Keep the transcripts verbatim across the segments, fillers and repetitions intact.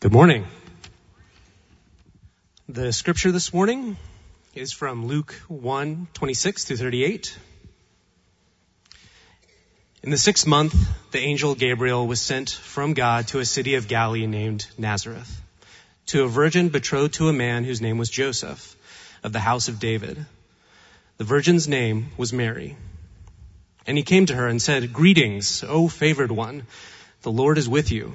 Good morning. The scripture this morning is from Luke one, twenty-six through thirty-eight. In the sixth month, the angel Gabriel was sent from God to a city of Galilee named Nazareth, to a virgin betrothed to a man whose name was Joseph, of the house of David. The virgin's name was Mary. And he came to her and said, "Greetings, O favored one, the Lord is with you."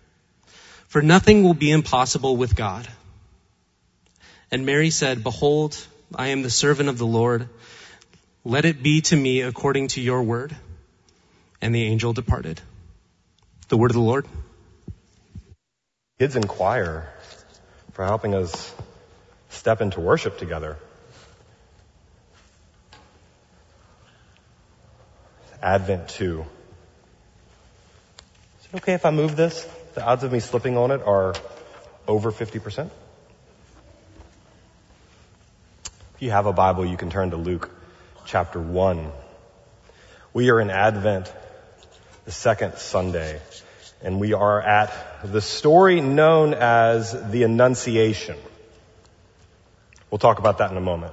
For nothing will be impossible with God." And Mary said, "Behold, I am the servant of the Lord. Let it be to me according to your word." And the angel departed. The word of the Lord. Kids in choir for helping us step into worship together. Advent two. Is it okay if I move this? The odds of me slipping on it are over fifty percent. If you have a Bible, you can turn to Luke chapter one. We are in Advent, the second Sunday, and we are at the story known as the Annunciation. We'll talk about that in a moment.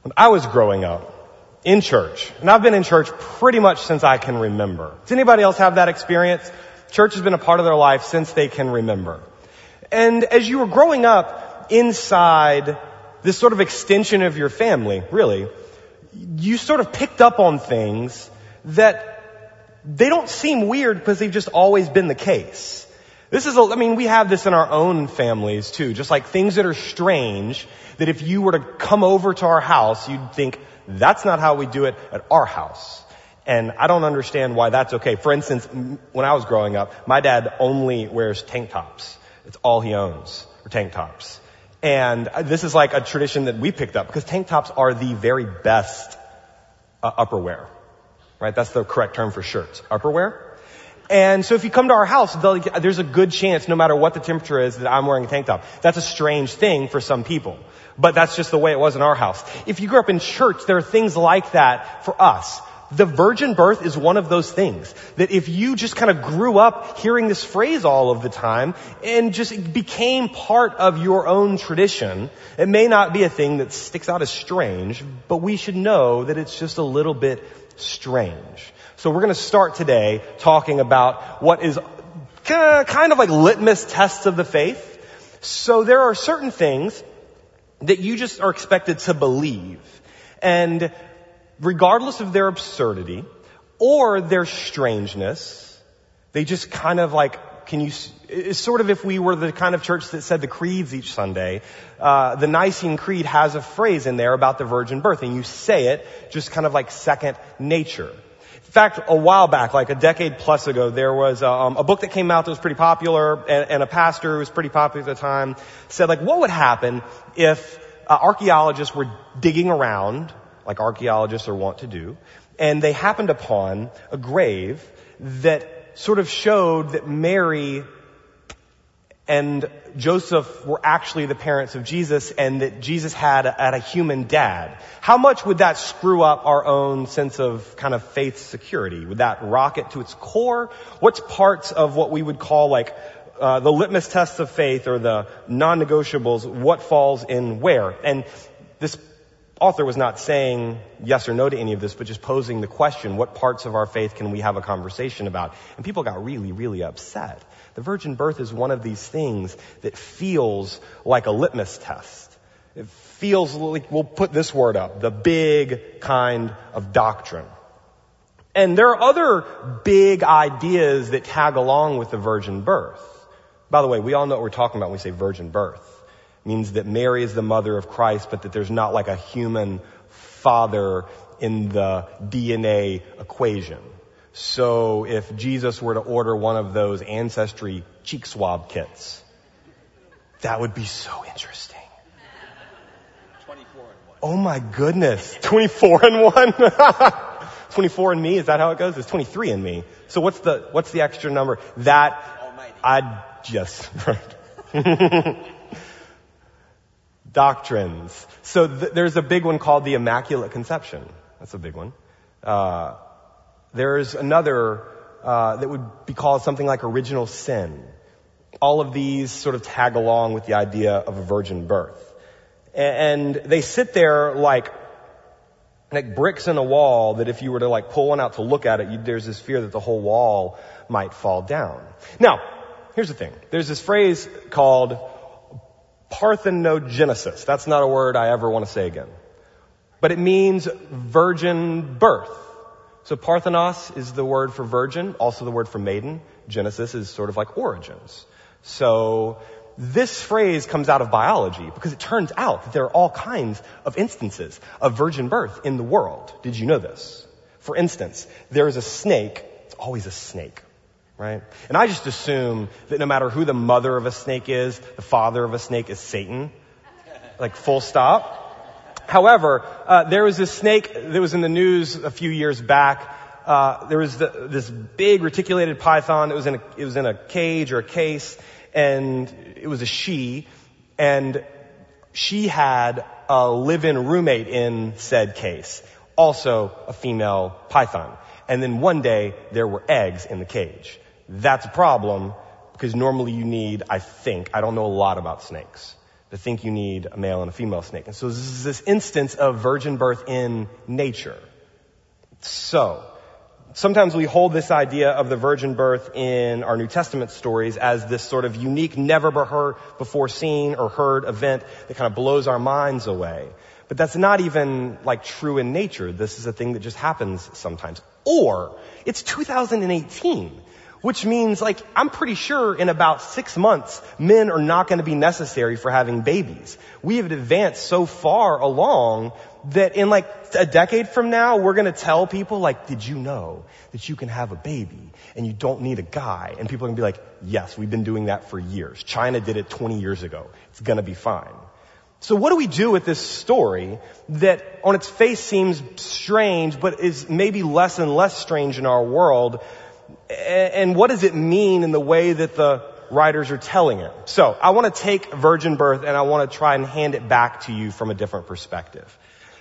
When I was growing up, in church, and I've been in church pretty much since I can remember. Does anybody else have that experience? Church has been a part of their life since they can remember. And as you were growing up inside this sort of extension of your family, really, you sort of picked up on things that they don't seem weird because they've just always been the case. This is, a, I mean, we have this in our own families too, just like things that are strange that if you were to come over to our house, you'd think, "That's not how we do it at our house." And I don't understand why that's okay. For instance, when I was growing up, my dad only wears tank tops. It's all he owns, or tank tops. And this is like a tradition that we picked up because tank tops are the very best uh, upperwear, right? That's the correct term for shirts, upperwear. And so if you come to our house, there's a good chance, no matter what the temperature is, that I'm wearing a tank top. That's a strange thing for some people, but that's just the way it was in our house. If you grew up in church, there are things like that for us. The virgin birth is one of those things that if you just kind of grew up hearing this phrase all of the time and just became part of your own tradition, it may not be a thing that sticks out as strange, but we should know that it's just a little bit strange. So we're going to start today talking about what is kind of like litmus tests of the faith. So there are certain things that you just are expected to believe. And regardless of their absurdity or their strangeness, they just kind of like, can you, it's sort of if we were the kind of church that said the creeds each Sunday, uh, the Nicene Creed has a phrase in there about the virgin birth, and you say it just kind of like second nature. In fact, a while back, like a decade plus ago, there was um, a book that came out that was pretty popular, and, and a pastor who was pretty popular at the time said, like, what would happen if uh, archaeologists were digging around, like archaeologists are wont to do, and they happened upon a grave that sort of showed that Mary and Joseph were actually the parents of Jesus, and that Jesus had a, had a human dad. How much would that screw up our own sense of kind of faith security? Would that rock it to its core? What's parts of what we would call like uh, the litmus tests of faith or the non-negotiables? What falls in where? And this author was not saying yes or no to any of this, but just posing the question, what parts of our faith can we have a conversation about? And people got really, really upset. The virgin birth is one of these things that feels like a litmus test. It feels like, we'll put this word up, the big kind of doctrine. And there are other big ideas that tag along with the virgin birth. By the way, we all know what we're talking about when we say virgin birth. It means that Mary is the mother of Christ, but that there's not like a human father in the D N A equation. So if Jesus were to order one of those ancestry cheek swab kits, that would be so interesting. twenty-four and one. Oh my goodness. twenty-four and one? twenty-four and me? Is that how it goes? It's twenty-three and me. So what's the, what's the extra number? That, Almighty. I just, right. Doctrines. So th- there's a big one called the Immaculate Conception. That's a big one. Uh, There's another uh that would be called something like original sin. All of these sort of tag along with the idea of a virgin birth. And they sit there like like bricks in a wall that if you were to like pull one out to look at it, you, there's this fear that the whole wall might fall down. Now, here's the thing. There's this phrase called parthenogenesis. That's not a word I ever want to say again. But it means virgin birth. So Parthenos is the word for virgin, also the word for maiden. Genesis is sort of like origins. So this phrase comes out of biology because it turns out that there are all kinds of instances of virgin birth in the world. Did you know this? For instance, there is a snake. It's always a snake, right? And I just assume that no matter who the mother of a snake is, the father of a snake is Satan. Like full stop. However, uh, there was this snake that was in the news a few years back. Uh, there was the, this big reticulated python that was in a, it was in a cage or a case, and it was a she, and she had a live-in roommate in said case, also a female python. And then one day there were eggs in the cage. That's a problem because normally you need, I think, I don't know a lot about snakes. They think you need a male and a female snake. And so this is this instance of virgin birth in nature. So sometimes we hold this idea of the virgin birth in our New Testament stories as this sort of unique, never before seen or heard event that kind of blows our minds away. But that's not even like true in nature. This is a thing that just happens sometimes. Or it's two thousand eighteen. Which means, like, I'm pretty sure in about six months, men are not going to be necessary for having babies. We have advanced so far along that in, like, a decade from now, we're going to tell people, like, did you know that you can have a baby and you don't need a guy? And people are going to be like, yes, we've been doing that for years. China did it twenty years ago. It's going to be fine. So what do we do with this story that on its face seems strange, but is maybe less and less strange in our world? And what does it mean in the way that the writers are telling it? So I want to take virgin birth and I want to try and hand it back to you from a different perspective.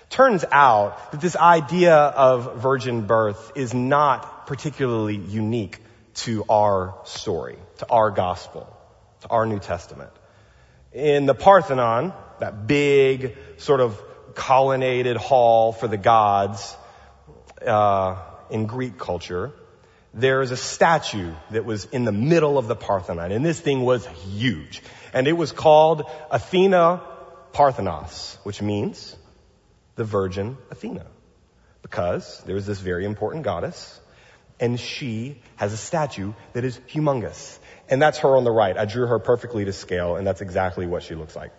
Turns out that this idea of virgin birth is not particularly unique to our story, to our gospel, to our New Testament. In the Parthenon, that big sort of colonnaded hall for the gods, uh, in Greek culture, there is a statue that was in the middle of the Parthenon, and this thing was huge. And it was called Athena Parthenos, which means the Virgin Athena, because there was this very important goddess, and she has a statue that is humongous. And that's her on the right. I drew her perfectly to scale, and that's exactly what she looks like.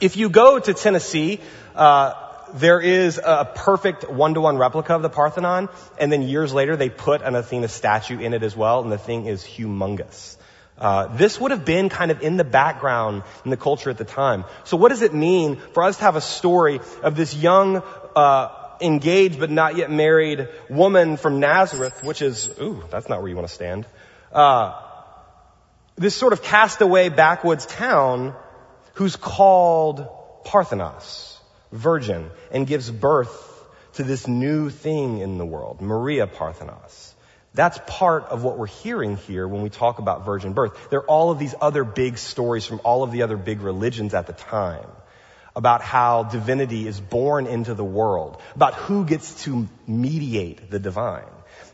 If you go to Tennessee, uh, there is a perfect one-to-one replica of the Parthenon, and then years later they put an Athena statue in it as well, and the thing is humongous. Uh, this would have been kind of in the background in the culture at the time. So what does it mean for us to have a story of this young, uh, engaged but not yet married woman from Nazareth, which is, ooh, that's not where you want to stand, uh, this sort of castaway backwoods town who's called Parthenos, virgin, and gives birth to this new thing in the world, Maria Parthenos. That's part of what we're hearing here when we talk about virgin birth. There are all of these other big stories from all of the other big religions at the time. about how divinity is born into the world, about who gets to mediate the divine.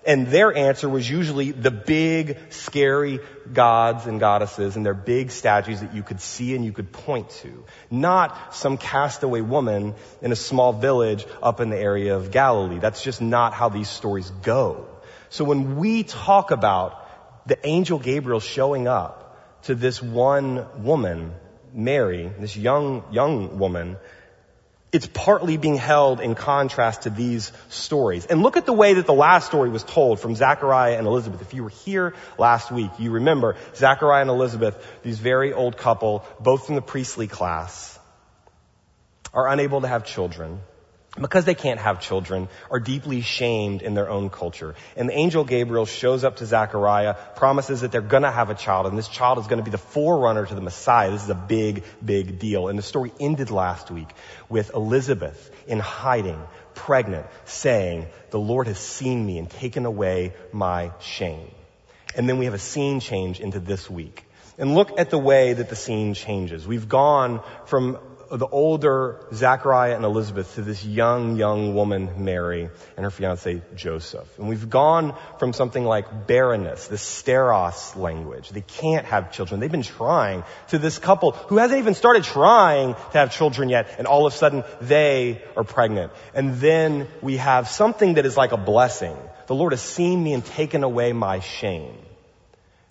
And their answer was usually the big, scary gods and goddesses and their big statues that you could see and you could point to. Not some castaway woman in a small village up in the area of Galilee. That's just not how these stories go. So when we talk about the angel Gabriel showing up to this one woman, Mary, this young, young woman, it's partly being held in contrast to these stories. And look at the way that the last story was told from Zechariah and Elizabeth. If you were here last week, you remember Zechariah and Elizabeth, these very old couple, both from the priestly class, are unable to have children. Because they can't have children, are deeply shamed in their own culture. And the angel Gabriel shows up to Zechariah, promises that they're going to have a child, and this child is going to be the forerunner to the Messiah. This is a big, big deal. And the story ended last week with Elizabeth in hiding, pregnant, saying, "The Lord has seen me and taken away my shame." And then we have a scene change into this week. And look at the way that the scene changes. We've gone from the older Zechariah and Elizabeth to this young, young woman, Mary, and her fiance, Joseph. And we've gone from something like barrenness, the steros language. They can't have children. They've been trying, to this couple who hasn't even started trying to have children yet. And all of a sudden, they are pregnant. And then we have something that is like a blessing. The Lord has seen me and taken away my shame.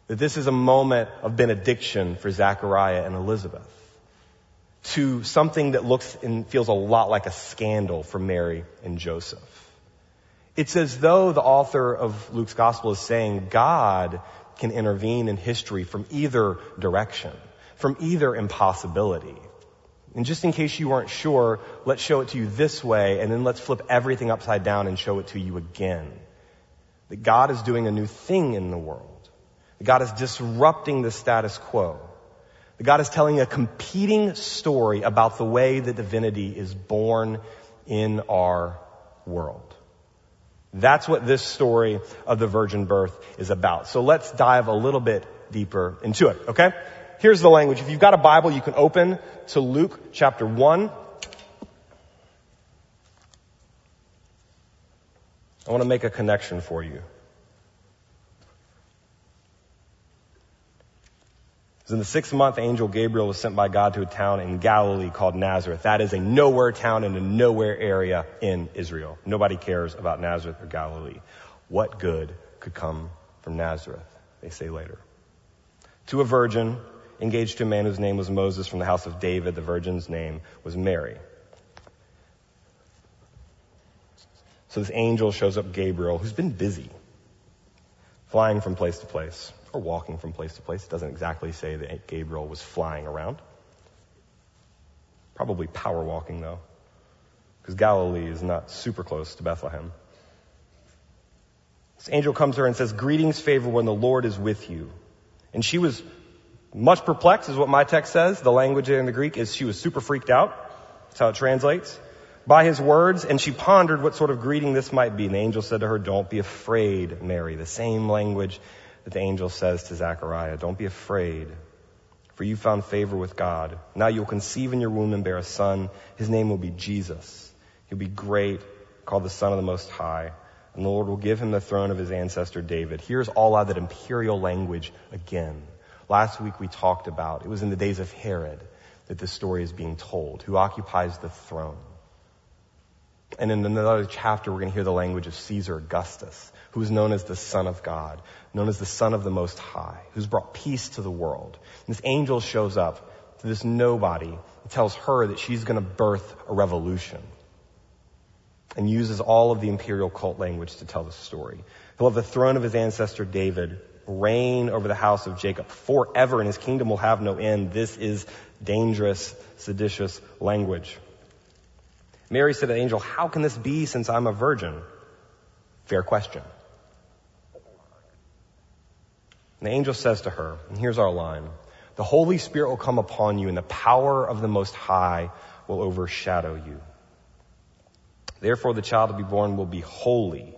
That this is a moment of benediction for Zechariah and Elizabeth, to something that looks and feels a lot like a scandal for Mary and Joseph. It's as though the author of Luke's gospel is saying God can intervene in history from either direction, from either impossibility. And just in case you weren't sure, let's show it to you this way, and then let's flip everything upside down and show it to you again. That God is doing a new thing in the world. That God is disrupting the status quo. God is telling a competing story about the way that divinity is born in our world. That's what this story of the virgin birth is about. So let's dive a little bit deeper into it, okay? Here's the language. If you've got a Bible, you can open to Luke chapter one. I want to make a connection for you. In the sixth month, angel Gabriel was sent by God to a town in Galilee called Nazareth. That is a nowhere town in a nowhere area in Israel. Nobody cares about Nazareth or Galilee. What good could come from Nazareth, they say later. To a virgin engaged to a man whose name was Moses from the house of David. The virgin's name was Mary. So this angel shows up, Gabriel, who's been busy, flying from place to place. Or walking from place to place. It doesn't exactly say that Gabriel was flying around. Probably power walking, though, because Galilee is not super close to Bethlehem. This angel comes to her and says, "Greetings, favored one, the Lord is with you." And she was much perplexed, is what my text says. The language in the Greek is she was super freaked out. That's how it translates. By his words, and she pondered what sort of greeting this might be. And the angel said to her, "Don't be afraid, Mary." The same language that the angel says to Zechariah, "Don't be afraid, for you found favor with God. Now you'll conceive in your womb and bear a son. His name will be Jesus. He'll be great, called the Son of the Most High. And the Lord will give him the throne of his ancestor David." Here's all out of that imperial language again. Last week we talked about, it was in the days of Herod that this story is being told, who occupies the throne. And in another chapter, we're going to hear the language of Caesar Augustus, who is known as the Son of God, known as the Son of the Most High, who's brought peace to the world. And this angel shows up to this nobody and tells her that she's going to birth a revolution, and uses all of the imperial cult language to tell the story. He'll have the throne of his ancestor David, reign over the house of Jacob forever, and his kingdom will have no end. This is dangerous, seditious language. Mary said to the angel, "How can this be since I'm a virgin?" Fair question. And the angel says to her, and here's our line, "The Holy Spirit will come upon you, and the power of the Most High will overshadow you. Therefore, the child to be born will be holy, and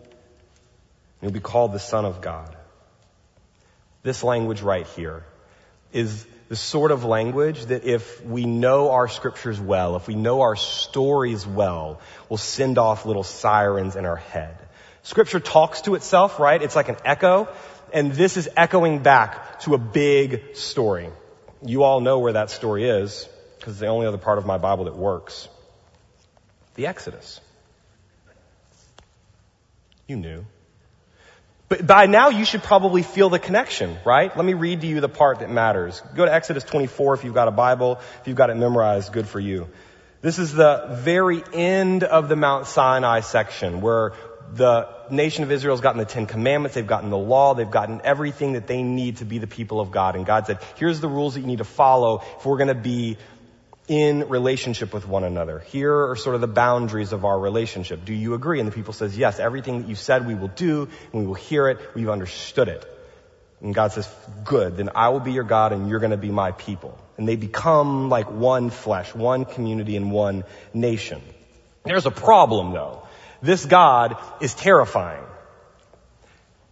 he'll be called the Son of God." This language right here is the sort of language that if we know our scriptures well, if we know our stories well, will send off little sirens in our head. Scripture talks to itself, right? It's like an echo. And this is echoing back to a big story. You all know where that story is because it's the only other part of my Bible that works. The Exodus. You knew. But by now you should probably feel the connection, right? Let me read to you the part that matters. Go to Exodus twenty-four if you've got a Bible. If you've got it memorized, good for you. This is the very end of the Mount Sinai section where the nation of Israel's gotten the Ten Commandments. They've gotten the law. They've gotten everything that they need to be the people of God. And God said, here's the rules that you need to follow if we're going to be in relationship with one another. Here are sort of the boundaries of our relationship. Do you agree? And the people says, yes, everything that you said we will do, and we will hear it. We've understood it. And God says, good, then I will be your God and you're going to be my people. And they become like one flesh, one community, and one nation. There's a problem, though. This God is terrifying.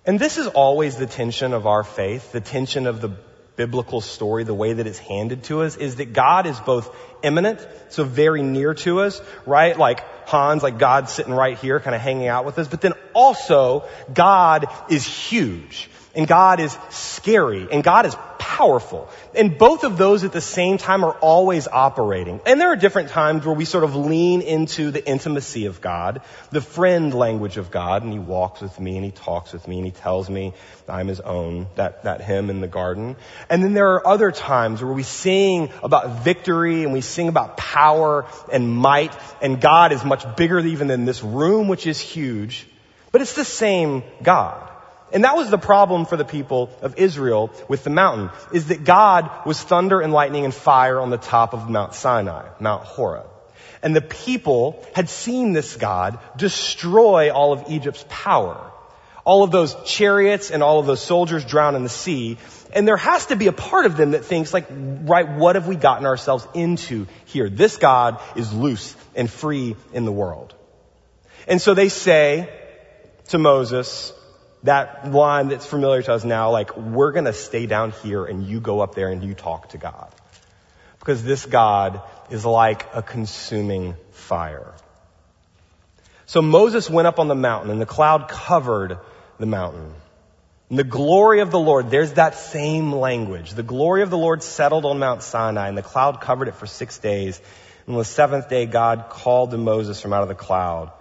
And this is always the tension of our faith, the tension of the biblical story, the way that it's handed to us, is that God is both imminent, so very near to us, right? Like Hans, like God sitting right here, kind of hanging out with us. But then also, God is huge, and God is scary, and God is powerful. And both of those at the same time are always operating. And there are different times where we sort of lean into the intimacy of God, the friend language of God, and he walks with me, and he talks with me, and he tells me I'm his own, that, that hymn in the garden. And then there are other times where we sing about victory, and we sing about power and might, and God is much bigger even than this room, which is huge. But it's the same God. And that was the problem for the people of Israel with the mountain, is that God was thunder and lightning and fire on the top of Mount Sinai, Mount Horeb. And the people had seen this God destroy all of Egypt's power, all of those chariots and all of those soldiers drown in the sea. And there has to be a part of them that thinks, like, right, what have we gotten ourselves into here? This God is loose and free in the world. And so they say to Moses, that line that's familiar to us now, like, we're going to stay down here and you go up there and you talk to God. Because this God is like a consuming fire. So Moses went up on the mountain and the cloud covered the mountain. And the glory of the Lord, there's that same language. The glory of the Lord settled on Mount Sinai and the cloud covered it for six days. And on the seventh day, God called to Moses from out of the cloud.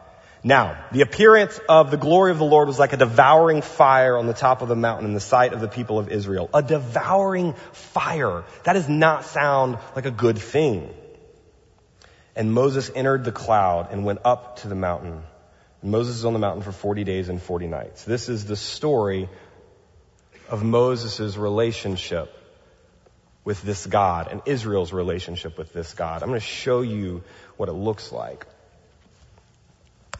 Now, the appearance of the glory of the Lord was like a devouring fire on the top of the mountain in the sight of the people of Israel. A devouring fire. That does not sound like a good thing. And Moses entered the cloud and went up to the mountain. And Moses is on the mountain for forty days and forty nights. This is the story of Moses' relationship with this God and Israel's relationship with this God. I'm going to show you what it looks like.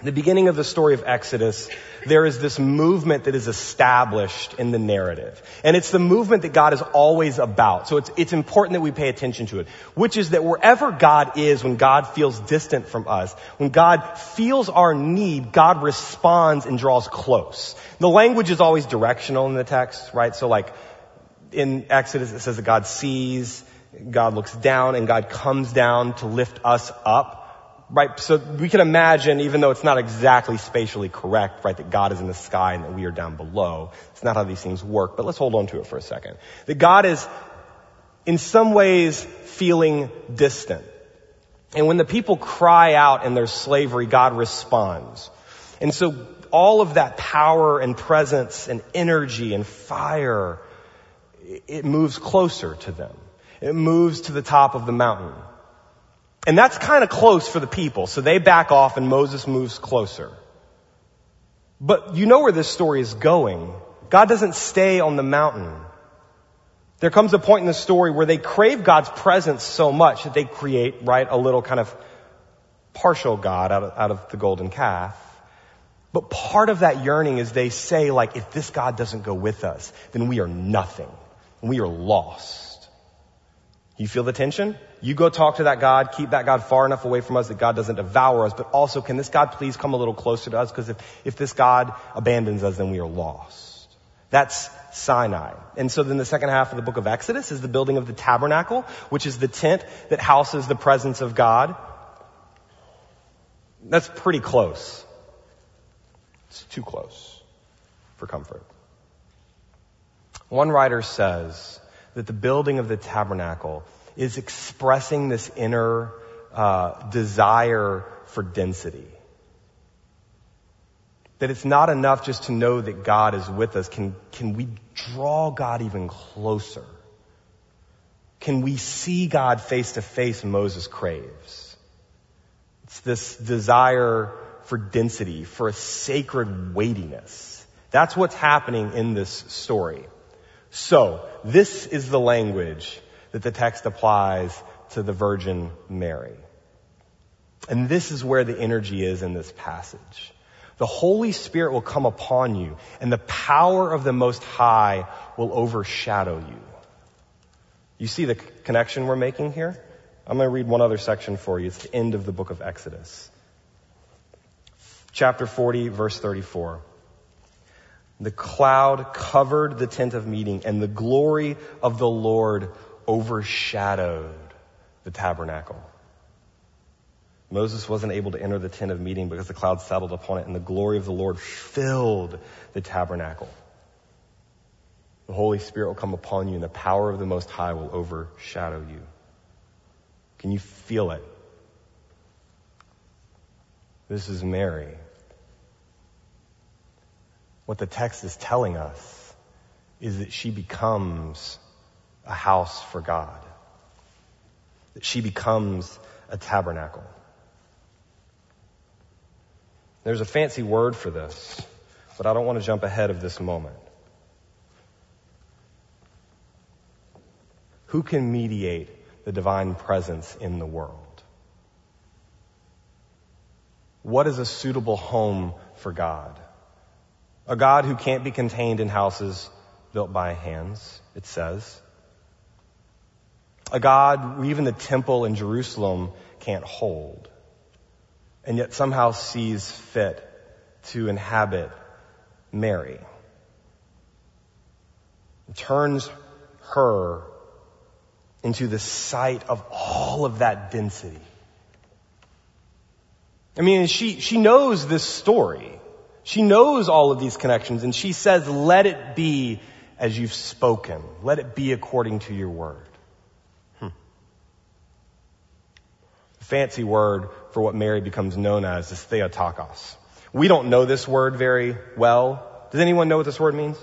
The beginning of the story of Exodus, there is this movement that is established in the narrative. And it's the movement that God is always about. So it's, it's important that we pay attention to it, which is that wherever God is, when God feels distant from us, when God feels our need, God responds and draws close. The language is always directional in the text, right? So like in Exodus, it says that God sees, God looks down, and God comes down to lift us up. Right, so we can imagine, even though it's not exactly spatially correct, right, that God is in the sky and that we are down below. It's not how these things work, but let's hold on to it for a second. That God is, in some ways, feeling distant. And when the people cry out in their slavery, God responds. And so all of that power and presence and energy and fire, it moves closer to them. It moves to the top of the mountain. And that's kind of close for the people. So they back off and Moses moves closer. But you know where this story is going. God doesn't stay on the mountain. There comes a point in the story where they crave God's presence so much that they create, right, a little kind of partial God out of, out of the golden calf. But part of that yearning is they say, like, if this God doesn't go with us, then we are nothing. We are lost. You feel the tension? You go talk to that God, keep that God far enough away from us that God doesn't devour us, but also, can this God please come a little closer to us? Because if, if this God abandons us, then we are lost. That's Sinai. And so then the second half of the book of Exodus is the building of the tabernacle, which is the tent that houses the presence of God. That's pretty close. It's too close for comfort. One writer says that the building of the tabernacle is expressing this inner uh, desire for density. That it's not enough just to know that God is with us. Can, can we draw God even closer? Can we see God face to face? Moses craves. It's this desire for density, for a sacred weightiness. That's what's happening in this story. So this is the language that the text applies to the Virgin Mary. And this is where the energy is in this passage. The Holy Spirit will come upon you, and the power of the Most High will overshadow you. You see the connection we're making here? I'm going to read one other section for you. It's the end of the book of Exodus. Chapter forty, verse thirty-four. The cloud covered the tent of meeting, and the glory of the Lord overshadowed the tabernacle. Moses wasn't able to enter the tent of meeting because the cloud settled upon it, and the glory of the Lord filled the tabernacle. The Holy Spirit will come upon you, and the power of the Most High will overshadow you. Can you feel it? This is Mary. What the text is telling us is that she becomes a house for God. That she becomes a tabernacle. There's a fancy word for this, but I don't want to jump ahead of this moment. Who can mediate the divine presence in the world? What is a suitable home for God? A God who can't be contained in houses built by hands, it says. A God even the temple in Jerusalem can't hold, and yet somehow sees fit to inhabit Mary. It turns her into the site of all of that density. I mean, she, she knows this story. She knows all of these connections, and she says, let it be as you've spoken. Let it be according to your word. Fancy word for what Mary becomes known as is Theotokos. We don't know this word very well. Does anyone know what this word means?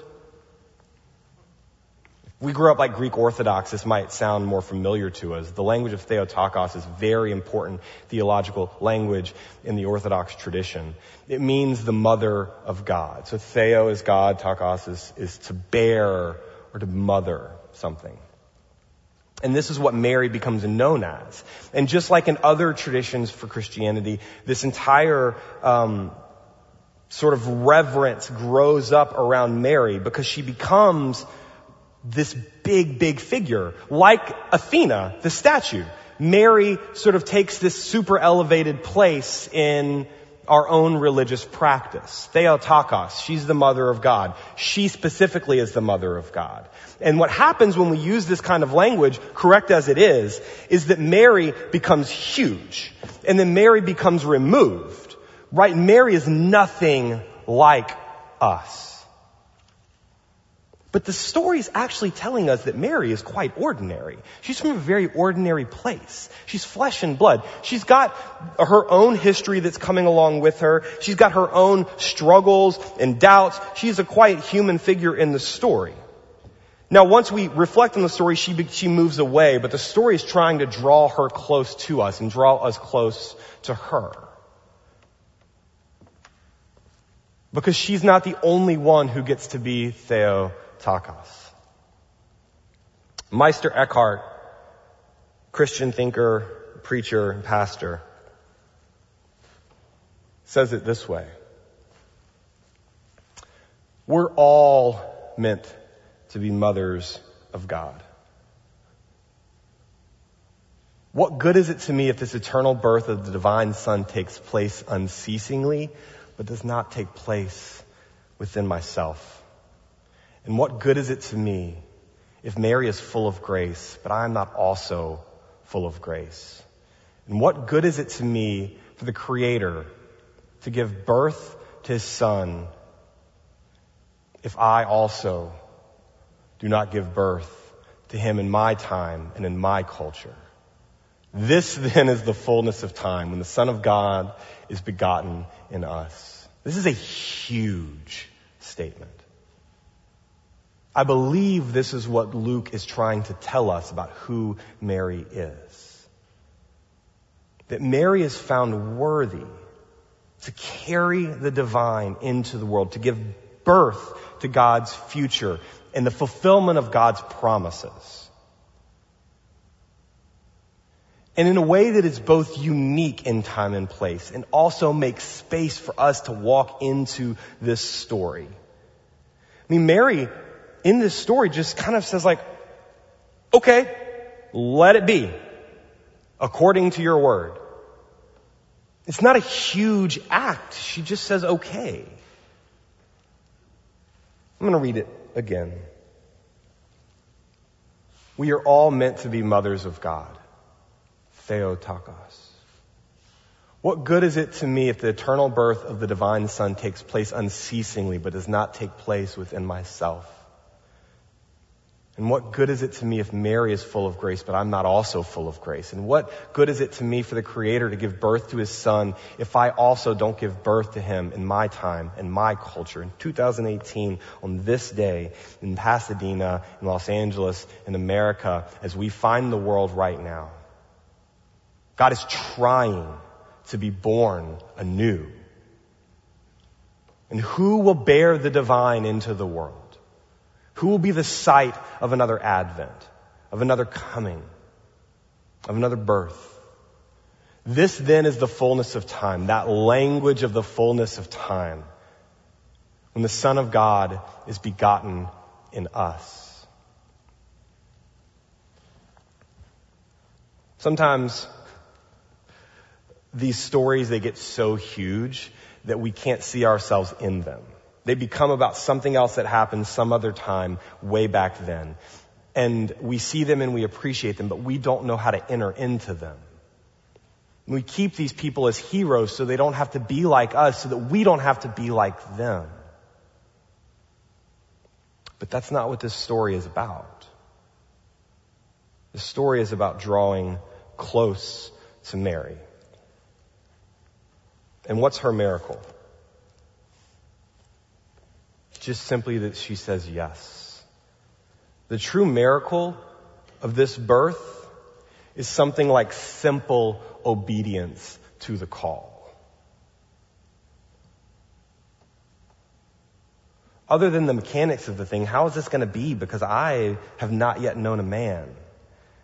If we grew up like Greek Orthodox, this might sound more familiar to us. The language of Theotokos is very important theological language in the Orthodox tradition. It means the mother of God. So Theo is God, Tokos is, is to bear or to mother something. And this is what Mary becomes known as. And just like in other traditions for Christianity, this entire um, sort of reverence grows up around Mary because she becomes this big, big figure. Like Athena, the statue, Mary sort of takes this super elevated place in our own religious practice. Theotokos, she's the mother of God. She specifically is the mother of God. And what happens when we use this kind of language, correct as it is, is that Mary becomes huge. And then Mary becomes removed. Right? Mary is nothing like us. But the story is actually telling us that Mary is quite ordinary. She's from a very ordinary place. She's flesh and blood. She's got her own history that's coming along with her. She's got her own struggles and doubts. She's a quite human figure in the story. Now, once we reflect on the story, she she moves away, but the story is trying to draw her close to us and draw us close to her. Because she's not the only one who gets to be Theo. Tokos. Meister Eckhart, Christian thinker, preacher, and pastor, says it this way. We're all meant to be mothers of God. What good is it to me if this eternal birth of the divine Son takes place unceasingly, but does not take place within myself? And what good is it to me if Mary is full of grace, but I am not also full of grace? And what good is it to me for the Creator to give birth to his Son if I also do not give birth to him in my time and in my culture? This then is the fullness of time when the Son of God is begotten in us. This is a huge statement. I believe this is what Luke is trying to tell us about who Mary is. That Mary is found worthy to carry the divine into the world, to give birth to God's future and the fulfillment of God's promises. And in a way that is both unique in time and place and also makes space for us to walk into this story. I mean, Mary, in this story, just kind of says like, okay, let it be according to your word. It's not a huge act. She just says, okay. I'm going to read it again. We are all meant to be mothers of God. Theotokos. What good is it to me if the eternal birth of the divine Son takes place unceasingly but does not take place within myself? And what good is it to me if Mary is full of grace but I'm not also full of grace? And what good is it to me for the Creator to give birth to his Son if I also don't give birth to him in my time and my culture? In two thousand eighteen, on this day, in Pasadena, in Los Angeles, in America, as we find the world right now, God is trying to be born anew. And who will bear the divine into the world? Who will be the sight of another advent, of another coming, of another birth? This then is the fullness of time, that language of the fullness of time, when the Son of God is begotten in us. Sometimes these stories, they get so huge that we can't see ourselves in them. They become about something else that happened some other time way back then. And we see them and we appreciate them, but we don't know how to enter into them. And we keep these people as heroes so they don't have to be like us, so that we don't have to be like them. But that's not what this story is about. The story is about drawing close to Mary. And what's her miracle? Just simply that she says yes. The true miracle of this birth is something like simple obedience to the call. Other than the mechanics of the thing, how is this going to be? Because I have not yet known a man.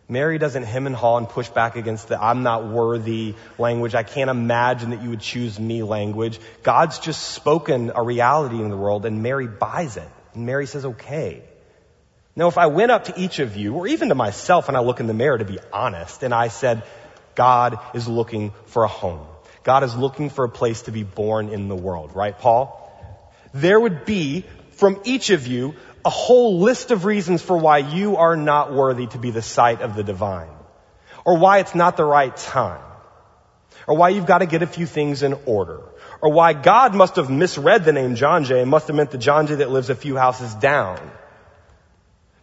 Mary doesn't hem and haw and push back against the I'm not worthy language. I can't imagine that you would choose me language. God's just spoken a reality in the world, and Mary buys it. And Mary says, okay. Now, if I went up to each of you, or even to myself, and I look in the mirror, to be honest, and I said, God is looking for a home. God is looking for a place to be born in the world. Right, Paul? There would be, from each of you, a whole list of reasons for why you are not worthy to be the sight of the divine, or why it's not the right time, or why you've got to get a few things in order, or why God must have misread the name John Jay and must have meant the John Jay that lives a few houses down.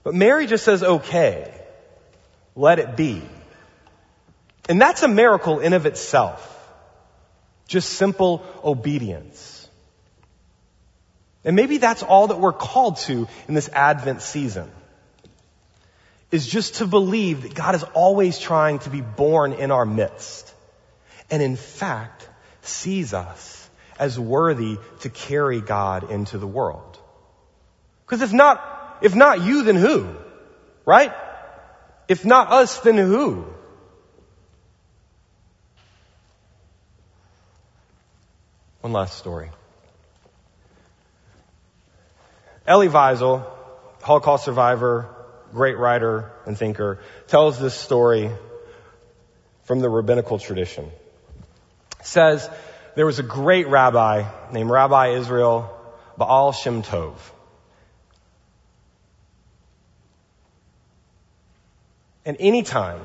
But Mary just says, okay, let it be. And that's a miracle in of itself. Just simple obedience. And maybe that's all that we're called to in this Advent season, is just to believe that God is always trying to be born in our midst, and in fact sees us as worthy to carry God into the world. Because if not, if not you, then who? Right? If not us, then who? One last story. Elie Wiesel, Holocaust survivor, great writer and thinker, tells this story from the rabbinical tradition. It says, there was a great rabbi named Rabbi Israel Baal Shem Tov. and any time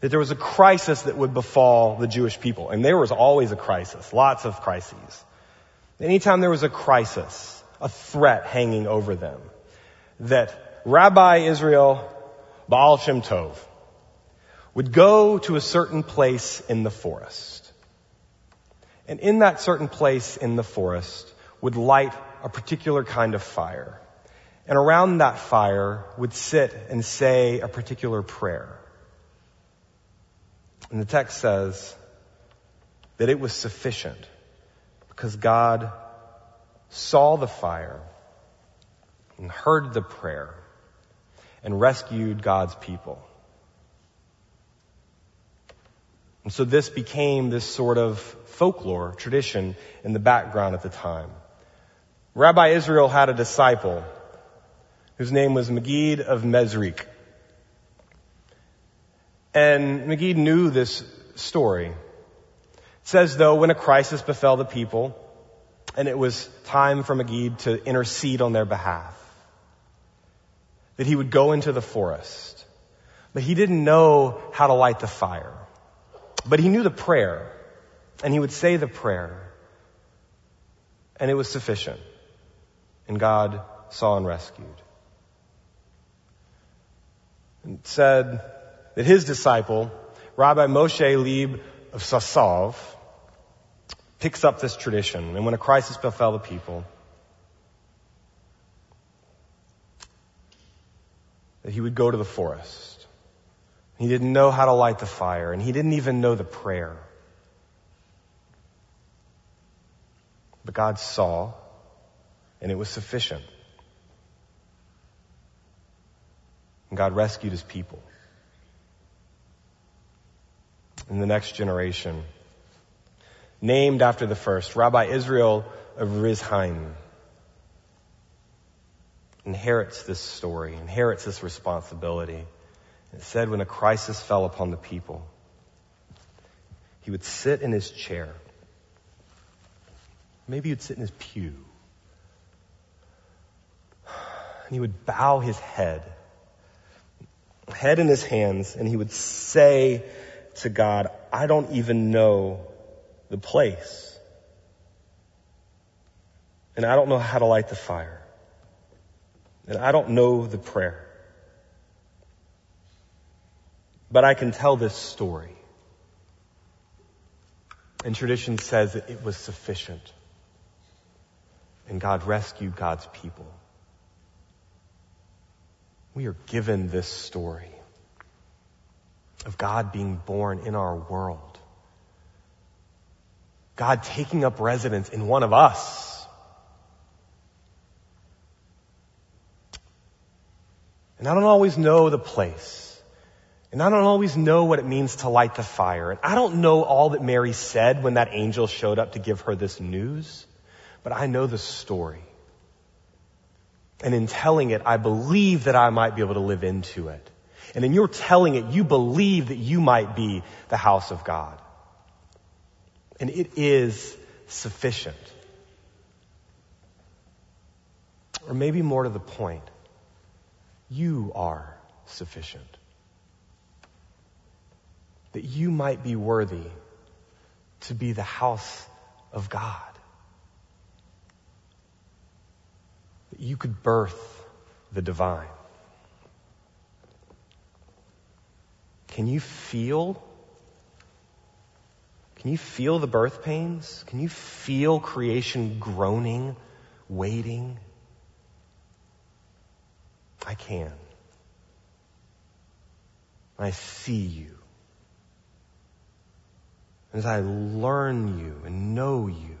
that there was a crisis that would befall the Jewish people, and there was always a crisis, lots of crises. Anytime there was a crisis, a threat hanging over them, that Rabbi Israel Baal Shem Tov would go to a certain place in the forest. And in that certain place in the forest would light a particular kind of fire. And around that fire would sit and say a particular prayer. And the text says that it was sufficient because God saw the fire and heard the prayer and rescued God's people. And so this became this sort of folklore tradition in the background at the time. Rabbi Israel had a disciple whose name was Magid of Mezrik. And Magid knew this story. It says, though, when a crisis befell the people, and it was time for Magid to intercede on their behalf, that he would go into the forest. But he didn't know how to light the fire. But he knew the prayer, and he would say the prayer, and it was sufficient. And God saw and rescued. And it said that his disciple, Rabbi Moshe Leib of Sasov, picks up this tradition. And when a crisis befell the people, that he would go to the forest. He didn't know how to light the fire, and he didn't even know the prayer. But God saw, and it was sufficient. And God rescued his people. In the next generation, named after the first, Rabbi Israel of Rizheim inherits this story, inherits this responsibility. It said when a crisis fell upon the people, he would sit in his chair. Maybe he would sit in his pew. And he would bow his head, head in his hands, and he would say to God, I don't even know the place. And I don't know how to light the fire. And I don't know the prayer. But I can tell this story. And tradition says that it was sufficient. And God rescued God's people. We are given this story of God being born in our world. God taking up residence in one of us. And I don't always know the place. And I don't always know what it means to light the fire. And I don't know all that Mary said when that angel showed up to give her this news. But I know the story. And in telling it, I believe that I might be able to live into it. And in your telling it, you believe that you might be the house of God. And it is sufficient. Or maybe more to the point, you are sufficient. That you might be worthy to be the house of God. That you could birth the divine. Can you feel? Can you feel the birth pains? Can you feel creation groaning, waiting? I can. I see you. As I learn you and know you,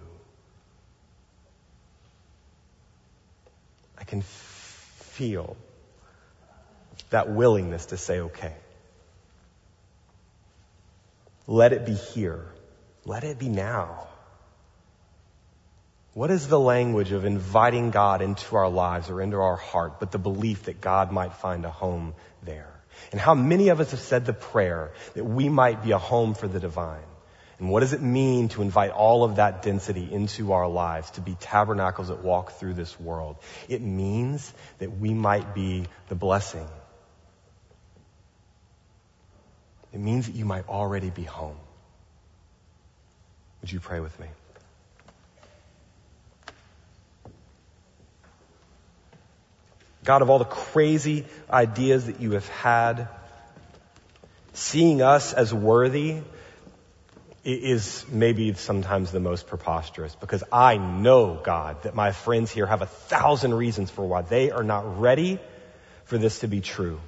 I can feel that willingness to say, okay, let it be here. Let it be now. What is the language of inviting God into our lives or into our heart, but the belief that God might find a home there? And how many of us have said the prayer that we might be a home for the divine? And what does it mean to invite all of that density into our lives, to be tabernacles that walk through this world? It means that we might be the blessing. It means that you might already be home. Would you pray with me? God, of all the crazy ideas that you have had, seeing us as worthy is maybe sometimes the most preposterous, because I know, God, that my friends here have a thousand reasons for why they are not ready for this to be true.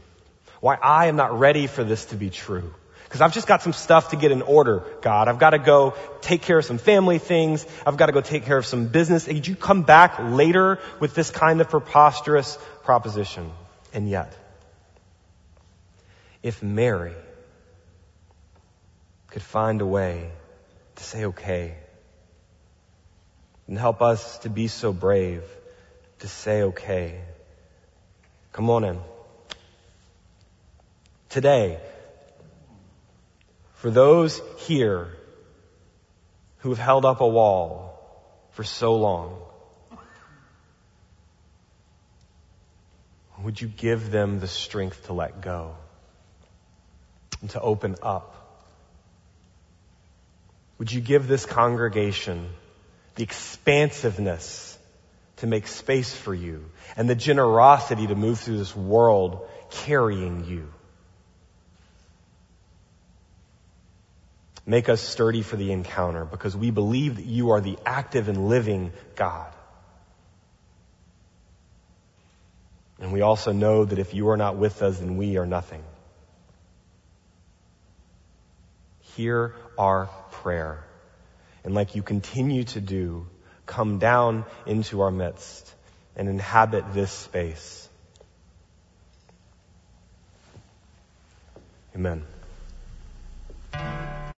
Why I am not ready for this to be true. Because I've just got some stuff to get in order, God. I've got to go take care of some family things. I've got to go take care of some business. And you come back later with this kind of preposterous proposition. And yet, if Mary could find a way to say okay and help us to be so brave to say okay, come on in. Today, for those here who have held up a wall for so long, would you give them the strength to let go and to open up? Would you give this congregation the expansiveness to make space for you and the generosity to move through this world carrying you? Make us sturdy for the encounter, because we believe that you are the active and living God. And we also know that if you are not with us, then we are nothing. Hear our prayer. And like you continue to do, come down into our midst and inhabit this space. Amen.